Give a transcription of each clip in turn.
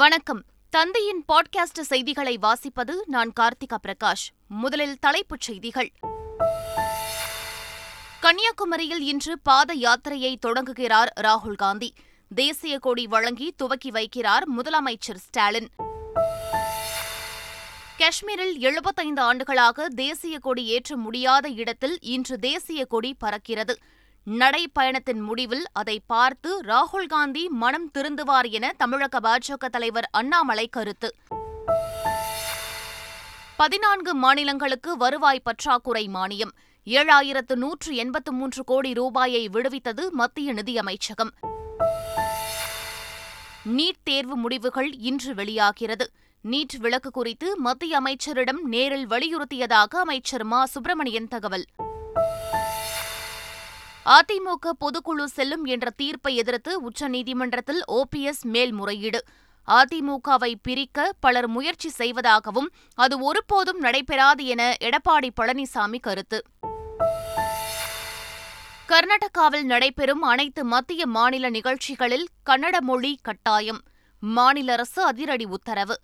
வணக்கம். தந்தையின் பாட்காஸ்ட் செய்திகளை வாசிப்பது நான் கார்த்திகா பிரகாஷ். முதலில் தலைப்புச் செய்திகள். கன்னியாகுமரியில் இன்று பாத யாத்திரையை தொடங்குகிறார் ராகுல்காந்தி. தேசிய கொடி வழங்கி துவக்கி வைக்கிறார் முதலமைச்சர் ஸ்டாலின். காஷ்மீரில் 75 ஆண்டுகளாக தேசிய கொடி ஏற்ற முடியாத இடத்தில் இன்று தேசிய கொடி பறக்கிறது. நடைப்பயணத்தின் முடிவில் அதை பார்த்து ராகுல்காந்தி மனம் திருந்துவார் என தமிழக பாஜக தலைவர் அண்ணாமலை கருத்து. 14 மாநிலங்களுக்கு வருவாய் பற்றாக்குறை மானியம் 7,183 கோடி ரூபாயை விடுவித்தது மத்திய நிதியமைச்சகம். நீட் தேர்வு முடிவுகள் இன்று வெளியாகிறது. நீட் விலக்கு குறித்து மத்திய அமைச்சரிடம் நேரில் வலியுறுத்தியதாக அமைச்சர் மா சுப்பிரமணியன் தகவல். அதிமுக பொதுக்குழு செல்லும் என்ற தீர்ப்பை எதிர்த்து உச்சநீதிமன்றத்தில் OPS மேல்முறையீடு. அதிமுகவை பிரிக்க பலர் முயற்சி செய்வதாகவும் அது ஒருபோதும் நடைபெறாது என எடப்பாடி பழனிசாமி கருத்து. கர்நாடகாவில் நடைபெறும் அனைத்து மத்திய மாநில நிகழ்ச்சிகளில் கன்னட மொழி கட்டாயம். மாநில அரசு அதிரடி உத்தரவு.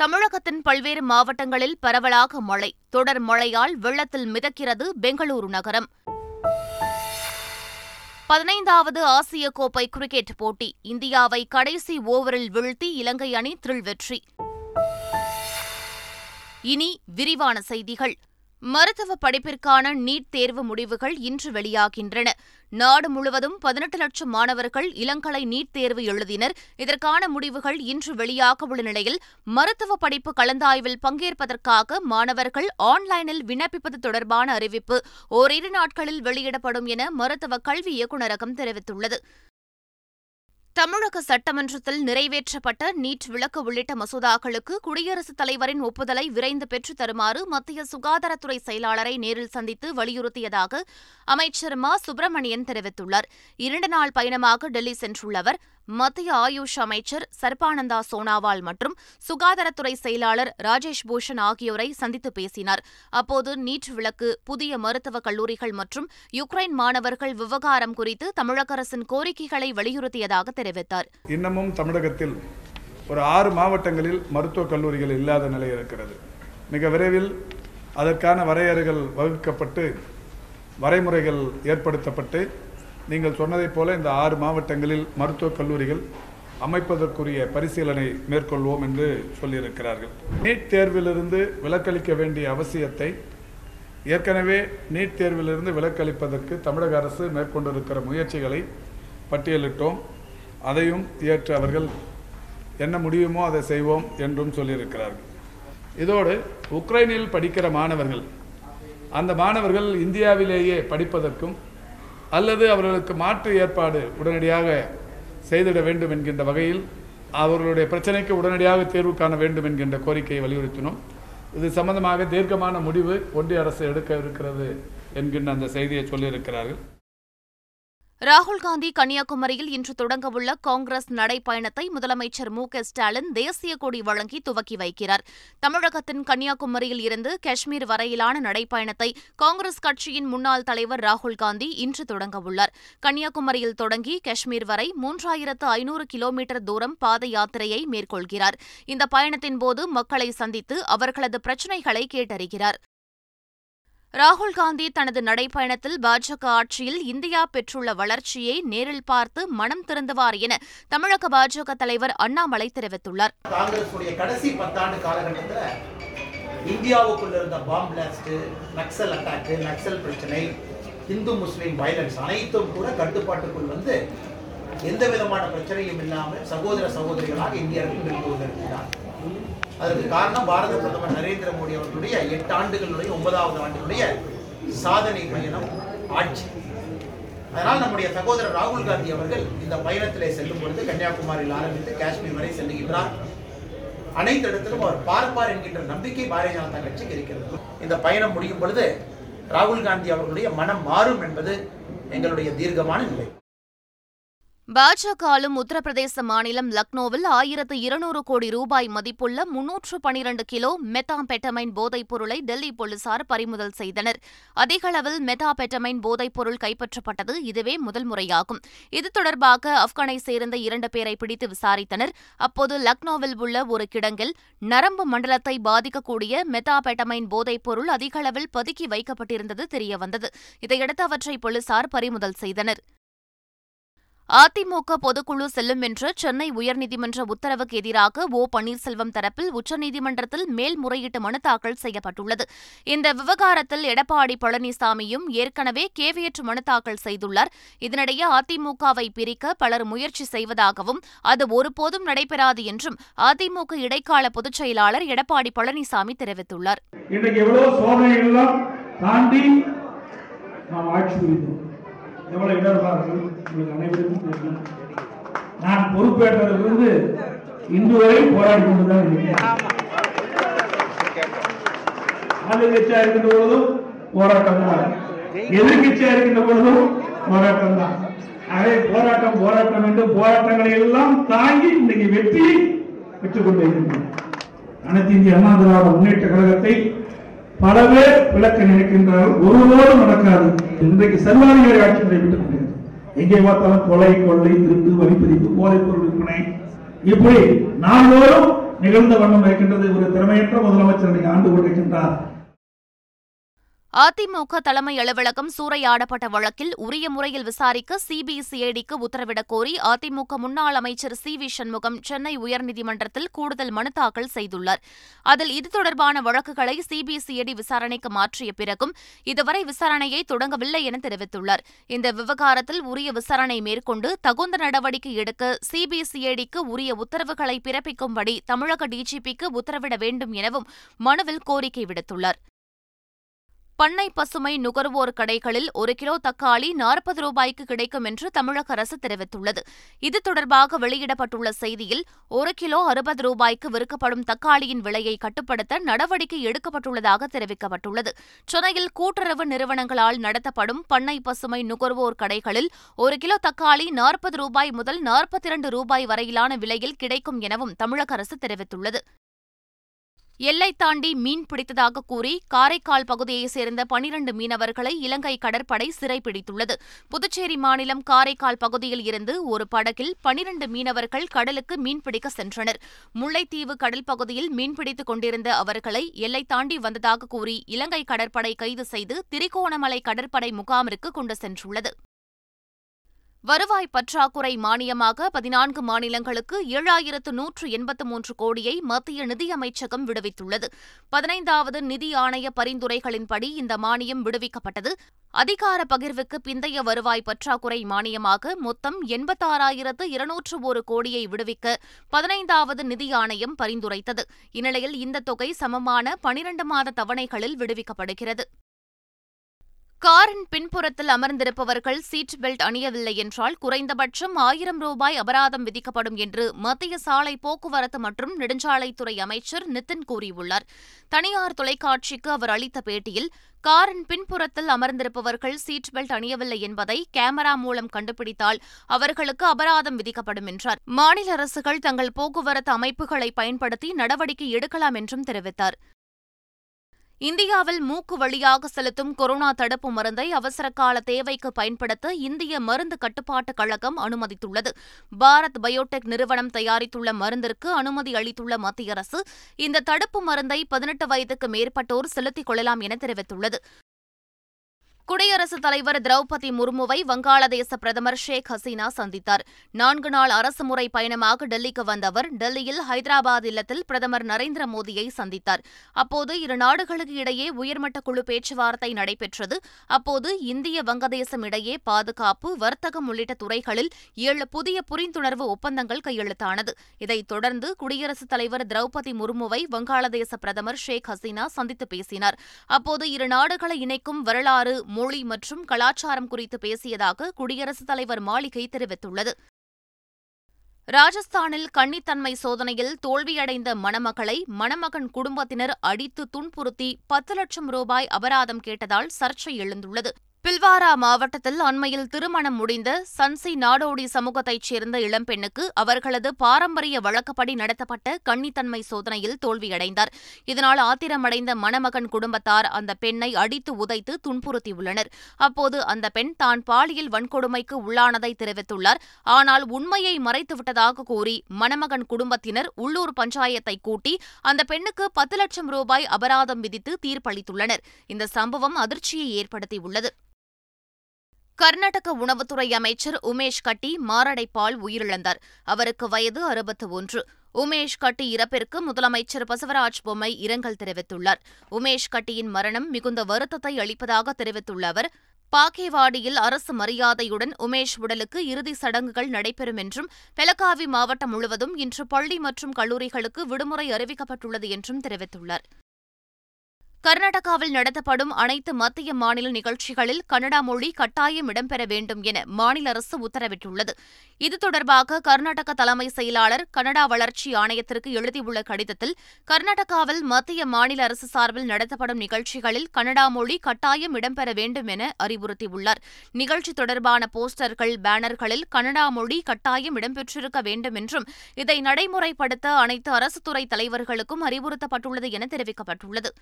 தமிழகத்தின் பல்வேறு மாவட்டங்களில் பரவலாக மழை. தொடர் மழையால் வெள்ளத்தில் மிதக்கிறது பெங்களூரு நகரம். 15வது ஆசிய கோப்பை கிரிக்கெட் போட்டி. இந்தியாவை கடைசி ஓவரில் வீழ்த்தி இலங்கை அணி த்ரில் வெற்றி. இனி விரிவான செய்திகள். மருத்துவ படிப்பிற்கான நீட் தேர்வு முடிவுகள் இன்று வெளியாகின்றன. நாடு முழுவதும் 18 லட்சம் மாணவர்கள் இளங்கலை நீட் தேர்வு எழுதினர். இதற்கான முடிவுகள் இன்று வெளியாகவுள்ள நிலையில் மருத்துவ படிப்பு கலந்தாய்வில் பங்கேற்பதற்காக மாணவர்கள் ஆன்லைனில் விண்ணப்பிப்பது தொடர்பான அறிவிப்பு ஓரிரு நாட்களில் வெளியிடப்படும் என மருத்துவ கல்வி இயக்குநரகம் தெரிவித்துள்ளது. தமிழக சட்டமன்றத்தில் நிறைவேற்றப்பட்ட நீட் விலக்கு உள்ளிட்ட மசோதாக்களுக்கு குடியரசுத் தலைவரின் ஒப்புதலை விரைந்து பெற்றுத் தருமாறு மத்திய சுகாதாரத்துறை செயலாளரை நேரில் சந்தித்து வலியுறுத்தியதாக அமைச்சர் மா சுப்பிரமணியன் தெரிவித்துள்ளார். 2 நாள் பயணமாக டெல்லி சென்றுள்ள அவர் மத்திய ஆயுஷ் அமைச்சர் சர்பானந்தா சோனாவால் மற்றும் சுகாதாரத்துறை செயலாளர் ராஜேஷ் பூஷன் ஆகியோரை சந்தித்து பேசினார். அப்போது நீட் விலக்கு, புதிய மருத்துவக் கல்லூரிகள் மற்றும் யுக்ரைன் மாணவர்கள் விவகாரம் குறித்து தமிழக அரசின் கோரிக்கைகளை வலியுறுத்தியதாக தெரிவித்தார். இன்னமும் தமிழகத்தில் ஒரு 6 மாவட்டங்களில் மருத்துவக் கல்லூரிகள் இல்லாத நிலை இருக்கிறது. மிக விரைவில் அதற்கான வரையறைகள் வகுக்கப்பட்டு வரைமுறைகள் ஏற்படுத்தப்பட்டு நீங்கள் சொன்னதைப் போல இந்த 6 மாவட்டங்களில் மருத்துவக் கல்லூரிகள் அமைப்பதற்குரிய பரிசீலனை மேற்கொள்வோம் என்று சொல்லியிருக்கிறார்கள். நீட் தேர்விலிருந்து விலக்களிக்க வேண்டிய அவசியத்தை ஏற்கனவே நீட் தேர்விலிருந்து விலக்களிப்பதற்கு தமிழக அரசு மேற்கொண்டிருக்கிற முயற்சிகளை பட்டியலிட்டோம். அதையும் ஏற்று அவர்கள் என்ன முடியுமோ அதை செய்வோம் என்றும் சொல்லியிருக்கிறார்கள். இதோடு உக்ரைனில் படிக்கிற மாணவர்கள், அந்த மாணவர்கள் இந்தியாவிலேயே படிப்பதற்கும் அல்லது அவர்களுக்கு மாற்று ஏற்பாடு உடனடியாக செய்திட வேண்டும் என்கின்ற வகையில் அவர்களுடைய பிரச்சனைக்கு உடனடியாக தீர்வு காண வேண்டும் என்கின்ற கோரிக்கையை வலியுறுத்தினோம். இது சம்பந்தமாக தீர்க்கமான முடிவு ஒன்றிய அரசு எடுக்க இருக்கிறது என்கின்ற அந்த செய்தியை சொல்லியிருக்கிறார்கள். ராகுல்காந்தி கன்னியாகுமரியில் இன்று தொடங்கவுள்ள காங்கிரஸ் நடைப்பயணத்தை முதலமைச்சர் மு க ஸ்டாலின் தேசிய கொடி வழங்கி துவக்கி வைக்கிறார். தமிழகத்தின் கன்னியாகுமரியில் இருந்து காஷ்மீர் வரையிலான நடைப்பயணத்தை காங்கிரஸ் கட்சியின் முன்னாள் தலைவர் ராகுல்காந்தி இன்று தொடங்கவுள்ளார். கன்னியாகுமரியில் தொடங்கி காஷ்மீர் வரை 3,500 கிலோமீட்டர் தூரம் பாத யாத்திரையை மேற்கொள்கிறார். இந்த பயணத்தின்போது மக்களை சந்தித்து அவர்களது பிரச்சினைகளை கேட்டறிகிறார். ராகுல்காந்தி தனது நடைப்பயணத்தில் பாஜக ஆட்சியில் இந்தியா பெற்றுள்ள வளர்ச்சியை நேரில் பார்த்து மனம் திருந்துவார் என தமிழக பாஜக தலைவர் அண்ணாமலை தெரிவித்துள்ளார். காங்கிரசுடைய கடைசி 10 ஆண்டு காலகட்டத்தில் இந்தியாவுக்குள்ள இருந்த bomb blast, Naxal attack, Naxal பிரச்சனை, இந்து முஸ்லீம் வயலன்ஸ் அனைத்தும் கூட கட்டுப்பாட்டுக்குள் வந்து எந்த விதமான பிரச்சனையும் இல்லாமல் சகோதர சகோதரிகளாக இந்தியாவில் இருந்து கொண்டிருக்கிறார். அதற்கு காரணம் பாரத பிரதமர் நரேந்திர மோடி அவர்களுடைய 8 ஆண்டுகளுடைய 9வது ஆண்டுடைய சாதனை பயணம், ஆட்சி. அதனால் நம்முடைய சகோதரர் ராகுல் காந்தி அவர்கள் இந்த பயணத்திலே செல்லும் பொழுது கன்னியாகுமரியில் ஆரம்பித்து காஷ்மீர் வரை செல்லுகின்றார். அனைத்து இடத்திலும் அவர் பார்ப்பார் என்கின்ற நம்பிக்கை பாரதிய ஜனதா கட்சிக்கு இருக்கிறது. இந்த பயணம் முடியும் பொழுது ராகுல் காந்தி அவர்களுடைய மனம் மாறும் என்பது எங்களுடைய தீர்க்கமான நிலை. பாஜகலும் உத்தரப்பிரதேச மாநிலம் லக்னோவில் 1200 கோடி ரூபாய் மதிப்புள்ள 312 கிலோ மெத்தாம்பெட்டமைன் போதைப் பொருளை டெல்லி போலீசார் பறிமுதல் செய்தனர். அதிக அளவில் மெத்தாம்பெட்டமைன் போதைப் பொருள் கைப்பற்றப்பட்டது இதுவே முதல் முறையாகும். இது தொடர்பாக ஆப்கானை சேர்ந்த 2 பேரை பிடித்து விசாரித்தனர். அப்போது லக்னோவில் உள்ள ஒரு கிடங்கில் நரம்பு மண்டலத்தை பாதிக்கக்கூடிய மெத்தாம்பெட்டமைன் போதைப் பொருள் அதிக அளவில் பதுக்கி வைக்கப்பட்டிருந்தது தெரியவந்தது. இதையடுத்து அவற்றை போலீசார் பறிமுதல் செய்தனர். அதிமுக பொதுக்குழு செல்லும் என்ற சென்னை உயர்நீதிமன்ற உத்தரவுக்கு எதிராக ஒ பன்னீர்செல்வம் தரப்பில் உச்சநீதிமன்றத்தில் மேல்முறையீட்டு மனு தாக்கல் செய்யப்பட்டுள்ளது. இந்த விவகாரத்தில் எடப்பாடி பழனிசாமியும் ஏற்கனவே கேவியற்று மனு தாக்கல் செய்துள்ளார். இதனிடையே அதிமுகவை பிரிக்க பலர் முயற்சி செய்வதாகவும் அது ஒருபோதும் நடைபெறாது என்றும் அதிமுக இடைக்கால பொதுச் செயலாளர் எடப்பாடி பழனிசாமி தெரிவித்துள்ளார். எவ்வளவு இடர்பார்கள் உங்களுக்கு அனைவருக்கும் தெரியும். நான் பொறுப்பேற்றதிலிருந்து இன்று வரை போராடி கொண்டுதான் இருக்கிறேன். ஆளுங்கட்சியா இருக்கின்ற பொழுதும் போராட்டம் தான், எதிர்கட்சியா இருக்கின்ற பொழுதும் போராட்டம் தான். ஆகவே போராட்டம் போராட்டம் என்று போராட்டங்களை எல்லாம் தாங்கி இன்னைக்கு வெற்றியை பெற்றுக் கொண்டிருக்கின்றன. அனைத்து இந்திய அண்ணா திராவிட முன்னேற்ற கழகத்தை பல பேர் விளக்க நினைக்கின்றார்கள். ஒருவோடு நடக்காது. இன்றைக்கு சர்வாதிகாரி ஆட்சி நடைபெற்றுக் கொண்டிருக்கிறது. எங்கே பார்த்தாலும் கொலை, கொள்ளை, திருட்டு, வரிப்பதிப்பு, போதைப் பொருள் விற்பனை, இப்படி நாள்தோறும் நிகழ்ந்த வண்ணம் இருக்கின்றது. ஒரு திறமையற்ற முதலமைச்சர் ஆண்டு கொண்டிருக்கின்றார். அதிமுக தலைமை அலுவலகம் சூறையாடப்பட்ட வழக்கில் உரிய முறையில் விசாரிக்க சிபிசிஐடிக்கு உத்தரவிடக் கோரி அதிமுக முன்னாள் அமைச்சர் CV சண்முகம் சென்னை உயர்நீதிமன்றத்தில் கூடுதல் மனு தாக்கல் செய்துள்ளார். அதில் இது தொடர்பான வழக்குகளை சிபிசிஐடி விசாரணைக்கு மாற்றிய பிறகும் இதுவரை விசாரணையை தொடங்கவில்லை என தெரிவித்துள்ளார். இந்த விவகாரத்தில் உரிய விசாரணை மேற்கொண்டு தகுந்த நடவடிக்கை எடுக்க சிபிசிஐடிக்கு உரிய உத்தரவுகளை பிறப்பிக்கும்படி தமிழக DGPக்கு உத்தரவிட வேண்டும் எனவும் மனுவில் கோரிக்கை விடுத்துள்ளார். பண்ணை பசுமை நுகர்வோர் கடைகளில் 1 கிலோ தக்காளி 40 ரூபாய்க்கு கிடைக்கும் என்று தமிழக அரசு தெரிவித்துள்ளது. இது தொடர்பாக வெளியிடப்பட்டுள்ள செய்தியில் 1 கிலோ 60 ரூபாய்க்கு விற்கப்படும் தக்காளியின் விலையை கட்டுப்படுத்த நடவடிக்கை எடுக்கப்பட்டுள்ளதாக தெரிவிக்கப்பட்டுள்ளது. சென்னையில் கூட்டுறவு நிறுவனங்களால் நடத்தப்படும் பண்ணை பசுமை நுகர்வோர் கடைகளில் 1 கிலோ தக்காளி 40 ரூபாய் முதல் 42 ரூபாய் வரையிலான விலையில் கிடைக்கும் எனவும் தமிழக அரசு தெரிவித்துள்ளது. எல்லை தாண்டி மீன் பிடித்ததாக கூறி காரைக்கால் பகுதியைச் சேர்ந்த 12 மீனவர்களை இலங்கை கடற்படை சிறைப்பிடித்துள்ளது. புதுச்சேரி மாநிலம் காரைக்கால் பகுதியில் இருந்து ஒரு படகில் 12 மீனவர்கள் கடலுக்கு மீன்பிடிக்க சென்றனர். முல்லைத்தீவு கடல் பகுதியில் மீன்பிடித்துக் கொண்டிருந்த அவர்களை எல்லை தாண்டி வந்ததாக கூறி இலங்கை கடற்படை கைது செய்து திருகோணமலை கடற்படை முகாமிற்கு கொண்டு சென்றுள்ளது. வருவாய் பற்றாக்குறை மானியமாக 14 மாநிலங்களுக்கு 7183 கோடியை மத்திய நிதியமைச்சகம் விடுவித்துள்ளது. 15வது நிதி ஆணைய பரிந்துரைகளின்படி இந்த மானியம் விடுவிக்கப்பட்டது. அதிகார பகிர்வுக்கு பிந்தைய வருவாய் பற்றாக்குறை மானியமாக மொத்தம் 86,201 கோடியை விடுவிக்க 15வது நிதி ஆணையம் பரிந்துரைத்தது. இந்நிலையில் இந்த தொகை சமமான 12 மாத தவணைகளில் விடுவிக்கப்படுகிறது. காரின் பின்புறத்தில் அமர்ந்திருப்பவர்கள் சீட் பெல்ட் அணியவில்லை என்றால் குறைந்தபட்சம் 1000 ரூபாய் அபராதம் விதிக்கப்படும் என்று மத்திய சாலை போக்குவரத்து மற்றும் நெடுஞ்சாலைத்துறை அமைச்சர் நிதின் கூறியுள்ளார். தனியார் தொலைக்காட்சிக்கு அவர் அளித்த பேட்டியில் காரின் பின்புறத்தில் அமர்ந்திருப்பவர்கள் சீட் பெல்ட் அணியவில்லை என்பதை கேமரா மூலம் கண்டுபிடித்தால் அவர்களுக்கு அபராதம் விதிக்கப்படும் என்றார். மாநில அரசுகள் தங்கள் போக்குவரத்து அமைப்புகளை பயன்படுத்தி நடவடிக்கை எடுக்கலாம் என்றும் தெரிவித்தார். இந்தியாவில் மூக்கு வழியாக செலுத்தும் கொரோனா தடுப்பு மருந்தை அவசர கால தேவைக்கு பயன்படுத்த இந்திய மருந்து கட்டுப்பாட்டு கழகம் அனுமதித்துள்ளது. பாரத் பயோடெக் நிறுவனம் தயாரித்துள்ள மருந்திற்கு அனுமதி அளித்துள்ள மத்திய அரசு இந்த தடுப்பு மருந்தை 18 வயதுக்கு மேற்பட்டோர் செலுத்திக் கொள்ளலாம் என தெரிவித்துள்ளது. குடியரசுத் தலைவர் திரௌபதி முர்முவை வங்காளதேச பிரதமர் ஷேக் ஹசீனா சந்தித்தார். 4 நாள் அரசுமுறை பயணமாக டெல்லிக்கு வந்த அவர் டெல்லியில் ஹைதராபாத் இல்லத்தில் பிரதமர் நரேந்திர மோடியை சந்தித்தார். அப்போது இரு நாடுகளுக்கு இடையே உயர்மட்ட குழு பேச்சுவார்த்தை நடைபெற்றது. அப்போது இந்திய வங்கதேசம் இடையே பாதுகாப்பு, வர்த்தகம் உள்ளிட்ட துறைகளில் 7 புதிய புரிந்துணர்வு ஒப்பந்தங்கள் கையெழுத்தானது. இதைத் தொடர்ந்து குடியரசுத் தலைவர் திரௌபதி முர்முவை வங்காளதேச பிரதமர் ஷேக் ஹசீனா சந்தித்து பேசினார். அப்போது இரு நாடுகளை இணைக்கும் வரலாறு, மொழி மற்றும் கலாச்சாரம் குறித்து பேசியதாக குடியரசுத் தலைவர் மாளிகை தெரிவித்துள்ளது. ராஜஸ்தானில் கன்னித்தன்மை சோதனையில் தோல்வியடைந்த மணமகளை மணமகன் குடும்பத்தினர் அடித்து துன்புறுத்தி 10 லட்சம் ரூபாய் அபராதம் கேட்டதால் சர்ச்சை எழுந்துள்ளது. பில்வாரா மாவட்டத்தில் அண்மையில் திருமணம் முடிந்த சன்சி நாடோடி சமூகத்தைச் சேர்ந்த இளம்பெண்ணுக்கு அவர்களது பாரம்பரிய வழக்கப்படி நடத்தப்பட்ட கன்னித்தன்மை சோதனையில் தோல்வியடைந்தார். இதனால் ஆத்திரமடைந்த மணமகன் குடும்பத்தார் அந்த பெண்ணை அடித்து உதைத்து துன்புறுத்தியுள்ளனர். அப்போது அந்த பெண் தான் பாலியல் வன்கொடுமைக்கு உள்ளானதை தெரிவித்துள்ளார். ஆனால் உண்மையை மறைத்துவிட்டதாக கூறி மணமகன் குடும்பத்தினர் உள்ளூர் பஞ்சாயத்தை கூட்டி அந்த பெண்ணுக்கு 10 லட்சம் ரூபாய் அபராதம் விதித்து தீர்ப்பளித்துள்ளனர். இந்த சம்பவம் அதிர்ச்சியை ஏற்படுத்தியுள்ளது. கர்நாடக உணவுத்துறை அமைச்சர் உமேஷ் கட்டி மாரடைப்பால் உயிரிழந்தார். அவருக்கு வயது 61. உமேஷ் கட்டி இறப்பிற்கு முதலமைச்சர் பசவராஜ் பொம்மை இரங்கல் தெரிவித்துள்ளார். உமேஷ் கட்டியின் மரணம் மிகுந்த வருத்தத்தை அளிப்பதாக தெரிவித்துள்ள அவர், பாக்கேவாடியில் அரசு மரியாதையுடன் உமேஷ் உடலுக்கு இறுதிச் சடங்குகள் நடைபெறும் என்றும், பெலகாவி மாவட்டம் முழுவதும் இன்று பள்ளி மற்றும் கல்லூரிகளுக்கு விடுமுறை அறிவிக்கப்பட்டுள்ளது என்றும் தெரிவித்துள்ளார். கர்நாடகாவில் நடத்தப்படும் அனைத்து மத்திய மாநில நிகழ்ச்சிகளில் கன்னடா மொழி கட்டாயம் இடம்பெற வேண்டும் என மாநில அரசு உத்தரவிட்டுள்ளது. இது தொடர்பாக கர்நாடக தலைமை செயலாளர் கன்னடா வளர்ச்சி ஆணையத்திற்கு எழுதியுள்ள கடிதத்தில், கர்நாடகாவில் மத்திய மாநில அரசு சார்பில் நடத்தப்படும் நிகழ்ச்சிகளில் கன்னடா மொழி கட்டாயம் இடம்பெற வேண்டும் என அறிவுறுத்தியுள்ளார். நிகழ்ச்சி தொடர்பான போஸ்டர்கள், பேனர்களில் கன்னடா மொழி கட்டாயம் இடம்பெற்றிருக்க வேண்டும் என்றும், இதை நடைமுறைப்படுத்த அனைத்து அரசு துறை தலைவர்களுக்கும் அறிவுறுத்தப்பட்டுள்ளது என தெரிவிக்கப்பட்டுள்ளது.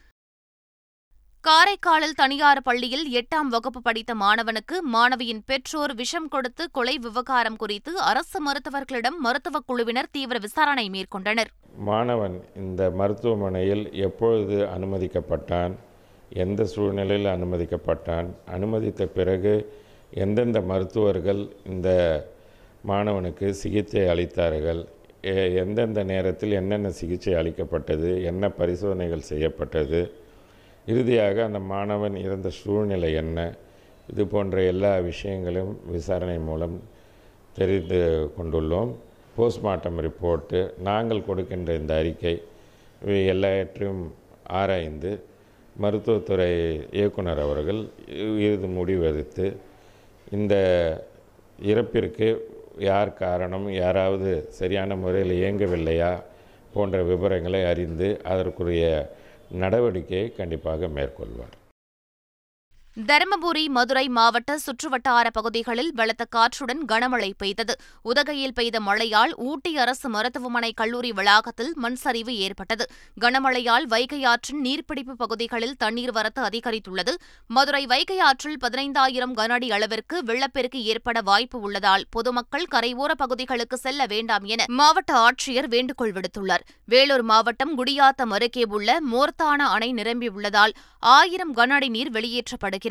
காரைக்காலில் தனியார் பள்ளியில் 8ஆம் வகுப்பு படித்த மாணவனுக்கு மாணவியின் பெற்றோர் விஷம் கொடுத்து கொலை விவகாரம் குறித்து அரசு மருத்துவர்களிடம் மருத்துவக் குழுவினர் தீவிர விசாரணை மேற்கொண்டனர். மாணவன் இந்த மருத்துவமனையில் எப்பொழுது அனுமதிக்கப்பட்டான், எந்த சூழ்நிலையில் அனுமதிக்கப்பட்டான், அனுமதித்த பிறகு எந்தெந்த மருத்துவர்கள் இந்த மாணவனுக்கு சிகிச்சை அளித்தார்கள், எந்தெந்த நேரத்தில் என்னென்ன சிகிச்சை அளிக்கப்பட்டது, என்ன பரிசோதனைகள் செய்யப்பட்டது, இறுதியாக அந்த மாணவன் இறந்த சூழ்நிலை என்ன, இது போன்ற எல்லா விஷயங்களும் விசாரணை மூலம் தெரிந்து கொண்டுள்ளோம். போஸ்ட்மார்ட்டம் ரிப்போர்ட்டு, நாங்கள் கொடுக்கின்ற இந்த அறிக்கை இவை எல்லாவற்றையும் ஆராய்ந்து மருத்துவத்துறை இயக்குனர் அவர்கள் இறுதி முடிவெடுத்து இந்த இறப்பிற்கு யார் காரணம், யாராவது சரியான முறையில் இயங்கவில்லையா போன்ற விவரங்களை அறிந்து அதற்குரிய நடவடிக்கையை கண்டிப்பாக மேற்கொள்வார். தருமபுரி, மதுரை மாவட்ட சுற்றுவட்டார பகுதிகளில் பலத்த காற்றுடன் கனமழை பெய்தது. உதகையில் பெய்த மழையால் ஊட்டி அரசு மருத்துவமனை கல்லூரி வளாகத்தில் மண் சரிவு ஏற்பட்டது. கனமழையால் வைகை ஆற்றின் நீர்பிடிப்பு பகுதிகளில் தண்ணீர் வரத்து அதிகரித்துள்ளது. மதுரை வைகை ஆற்றில் 15,000 கனஅடி அளவிற்கு வெள்ளப்பெருக்கு ஏற்பட வாய்ப்பு உள்ளதால் பொதுமக்கள் கரையோர பகுதிகளுக்கு செல்ல வேண்டாம் என மாவட்ட ஆட்சியர் வேண்டுகோள் விடுத்துள்ளார். வேலூர் மாவட்டம் குடியாத்தம் அருகே உள்ள மோர்த்தான அணை நிரம்பியுள்ளதால் 1000 கனஅடி நீர் வெளியேற்றப்படுகிறது.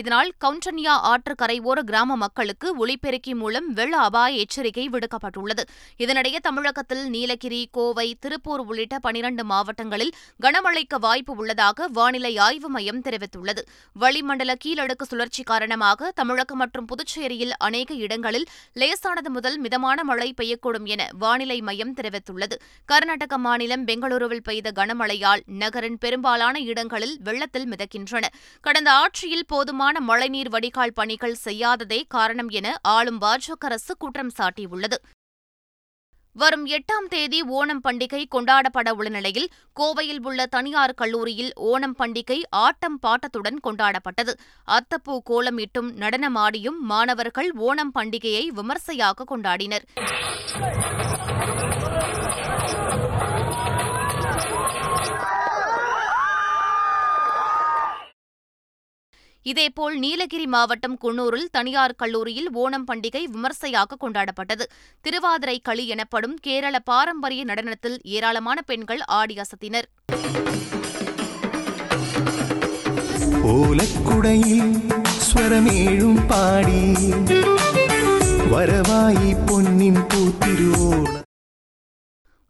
இதனால் கவுண்டன்யா ஆற்று கரையோர கிராம மக்களுக்கு ஒலிபெருக்கி மூலம் வெள்ள அபாய எச்சரிக்கை விடுக்கப்பட்டுள்ளது. இதனிடையே தமிழகத்தில் நீலகிரி, கோவை, திருப்பூர் உள்ளிட்ட 12 மாவட்டங்களில் கனமழைக்கு வாய்ப்பு உள்ளதாக வானிலை ஆய்வு மையம் தெரிவித்துள்ளது. வளிமண்டல கீழடுக்கு சுழற்சி காரணமாக தமிழகம் மற்றும் புதுச்சேரியில் அநேக இடங்களில் லேசானது முதல் மிதமான மழை பெய்யக்கூடும் என வானிலை மையம் தெரிவித்துள்ளது. கர்நாடக மாநிலம் பெங்களூருவில் பெய்த கனமழையால் நகரின் பெரும்பாலான இடங்களில் வெள்ளத்தில் மிதக்கின்றன. கடந்த ஆட்சியில் போதுமான மழைநீர் வடிகால் பணிகள் செய்யாததே காரணம் என ஆளும் பாஜக அரசு குற்றம் சாட்டியுள்ளது. வரும் 8ஆம் தேதி ஓணம் பண்டிகை கொண்டாடப்பட உள்ள நிலையில் கோவையில் உள்ள தனியார் கல்லூரியில் ஓணம் பண்டிகை ஆட்டம் பாட்டத்துடன் கொண்டாடப்பட்டது. அத்தப்பூ கோலமிட்டும் நடனமாடியும் மாணவர்கள் ஓணம் பண்டிகையை விமர்சையாக கொண்டாடினர். இதேபோல் நீலகிரி மாவட்டம் குன்னூரில் தனியார் கல்லூரியில் ஓணம் பண்டிகை விமர்சையாக கொண்டாடப்பட்டது. திருவாதிரை களி எனப்படும் கேரள பாரம்பரிய நடனத்தில் ஏராளமான பெண்கள் ஆடி அசத்தினர்.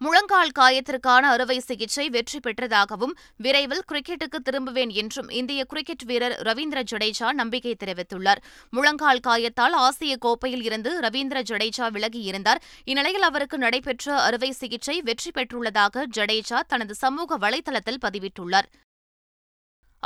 முழங்கால் காயத்திற்கான அறுவை சிகிச்சை வெற்றி பெற்றதாகவும் விரைவில் கிரிக்கெட்டுக்கு திரும்புவேன் என்றும் இந்திய கிரிக்கெட் வீரர் ரவீந்திர ஜடேஜா நம்பிக்கை தெரிவித்துள்ளார். முழங்கால் காயத்தால் ஆசிய கோப்பையில் இருந்து ரவீந்திர ஜடேஜா விலகியிருந்தார். இந்நிலையில் அவருக்கு நடைபெற்ற அறுவை சிகிச்சை வெற்றி பெற்றுள்ளதாக ஜடேஜா தனது சமூக வலைதளத்தில் பதிவிட்டுள்ளார்.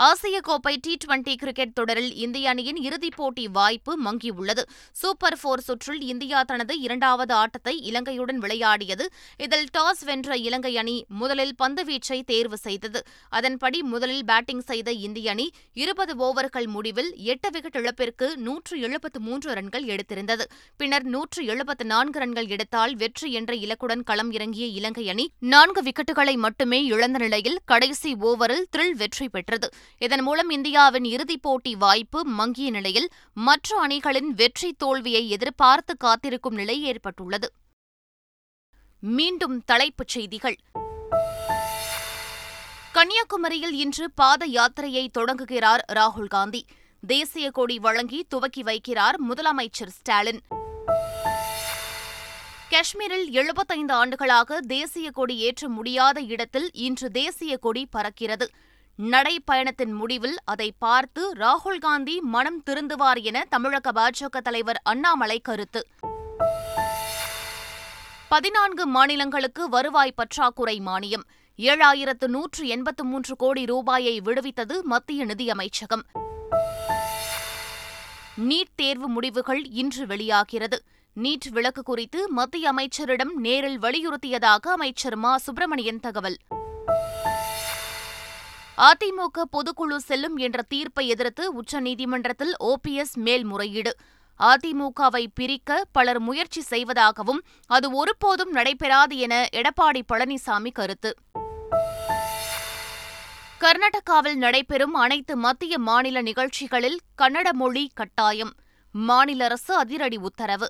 ஆசிய கோப்பை T20 கிரிக்கெட் தொடரில் இந்திய அணியின் இறுதிப் போட்டி வாய்ப்பு மங்கியுள்ளது. சூப்பர் 4 சுற்றில் இந்தியா தனது இரண்டாவது ஆட்டத்தை இலங்கையுடன் விளையாடியது. இதில் டாஸ் வென்ற இலங்கை அணி முதலில் பந்துவீச்சை தேர்வு செய்தது. அதன்படி முதலில் பேட்டிங் செய்த இந்திய அணி 20 ஓவர்கள் முடிவில் 8 விக்கெட் இழப்பிற்கு 173 ரன்கள் எடுத்திருந்தது. பின்னர் 174 ரன்கள் எடுத்தால் வெற்றி என்ற இலக்குடன் களம் இறங்கிய இலங்கை அணி 4 விக்கெட்டுகளை மட்டுமே இழந்த நிலையில் கடைசி ஓவரில் த்ரில் வெற்றி பெற்றது. இதன் மூலம் இந்தியாவின் இறுதிப் போட்டி வாய்ப்பு மங்கிய நிலையில் மற்ற அணிகளின் வெற்றி தோல்வியை எதிர்பார்த்து காத்திருக்கும் நிலை ஏற்பட்டுள்ளது. மீண்டும் தலைப்புச் செய்திகள். கன்னியாகுமரியில் இன்று பாத யாத்திரையை தொடங்குகிறார் ராகுல்காந்தி. தேசிய கொடி வழங்கி துவக்கி வைக்கிறார் முதலமைச்சர் ஸ்டாலின். காஷ்மீரில் 75 ஆண்டுகளாக தேசிய கொடி ஏற்ற முடியாத இடத்தில் இன்று தேசிய கொடி பறக்கிறது. நடைப்பயணத்தின் முடிவில் அதை பார்த்து ராகுல்காந்தி மனம் திருந்துவார் என தமிழக பாஜக தலைவர் அண்ணாமலை கருத்து. 14 மாநிலங்களுக்கு வருவாய் பற்றாக்குறை மானியம் 7,183 கோடி ரூபாயை விடுவித்தது மத்திய நிதியமைச்சகம். நீட் தேர்வு முடிவுகள் இன்று வெளியாகிறது. நீட் விலக்கு குறித்து மத்திய அமைச்சரிடம் நேரில் வலியுறுத்தியதாக அமைச்சர் மா சுப்பிரமணியன் தகவல். அதிமுக பொதுக்குழு செல்லும் என்ற தீர்ப்பை எதிர்த்து உச்சநீதிமன்றத்தில் OPS மேல்முறையீடு. அதிமுகவை பிரிக்க பலர் முயற்சி செய்வதாகவும் அது ஒருபோதும் நடைபெறாது என எடப்பாடி பழனிசாமி கருத்து. கர்நாடகாவில் நடைபெறும் அனைத்து மத்திய மாநில நிகழ்ச்சிகளில் கன்னட மொழி கட்டாயம். மாநில அரசு அதிரடி உத்தரவு.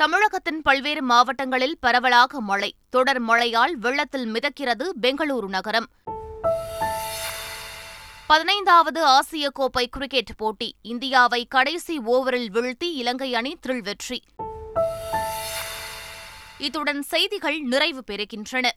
தமிழகத்தின் பல்வேறு மாவட்டங்களில் பரவலாக மழை. தொடர் மழையால் வெள்ளத்தில் மிதக்கிறது பெங்களூரு நகரம். 15வது ஆசிய கோப்பை கிரிக்கெட் போட்டி. இந்தியாவை கடைசி ஓவரில் வீழ்த்தி இலங்கை அணி த்ரில் வெற்றி. இத்துடன் செய்திகள் நிறைவு பெறுகின்றன.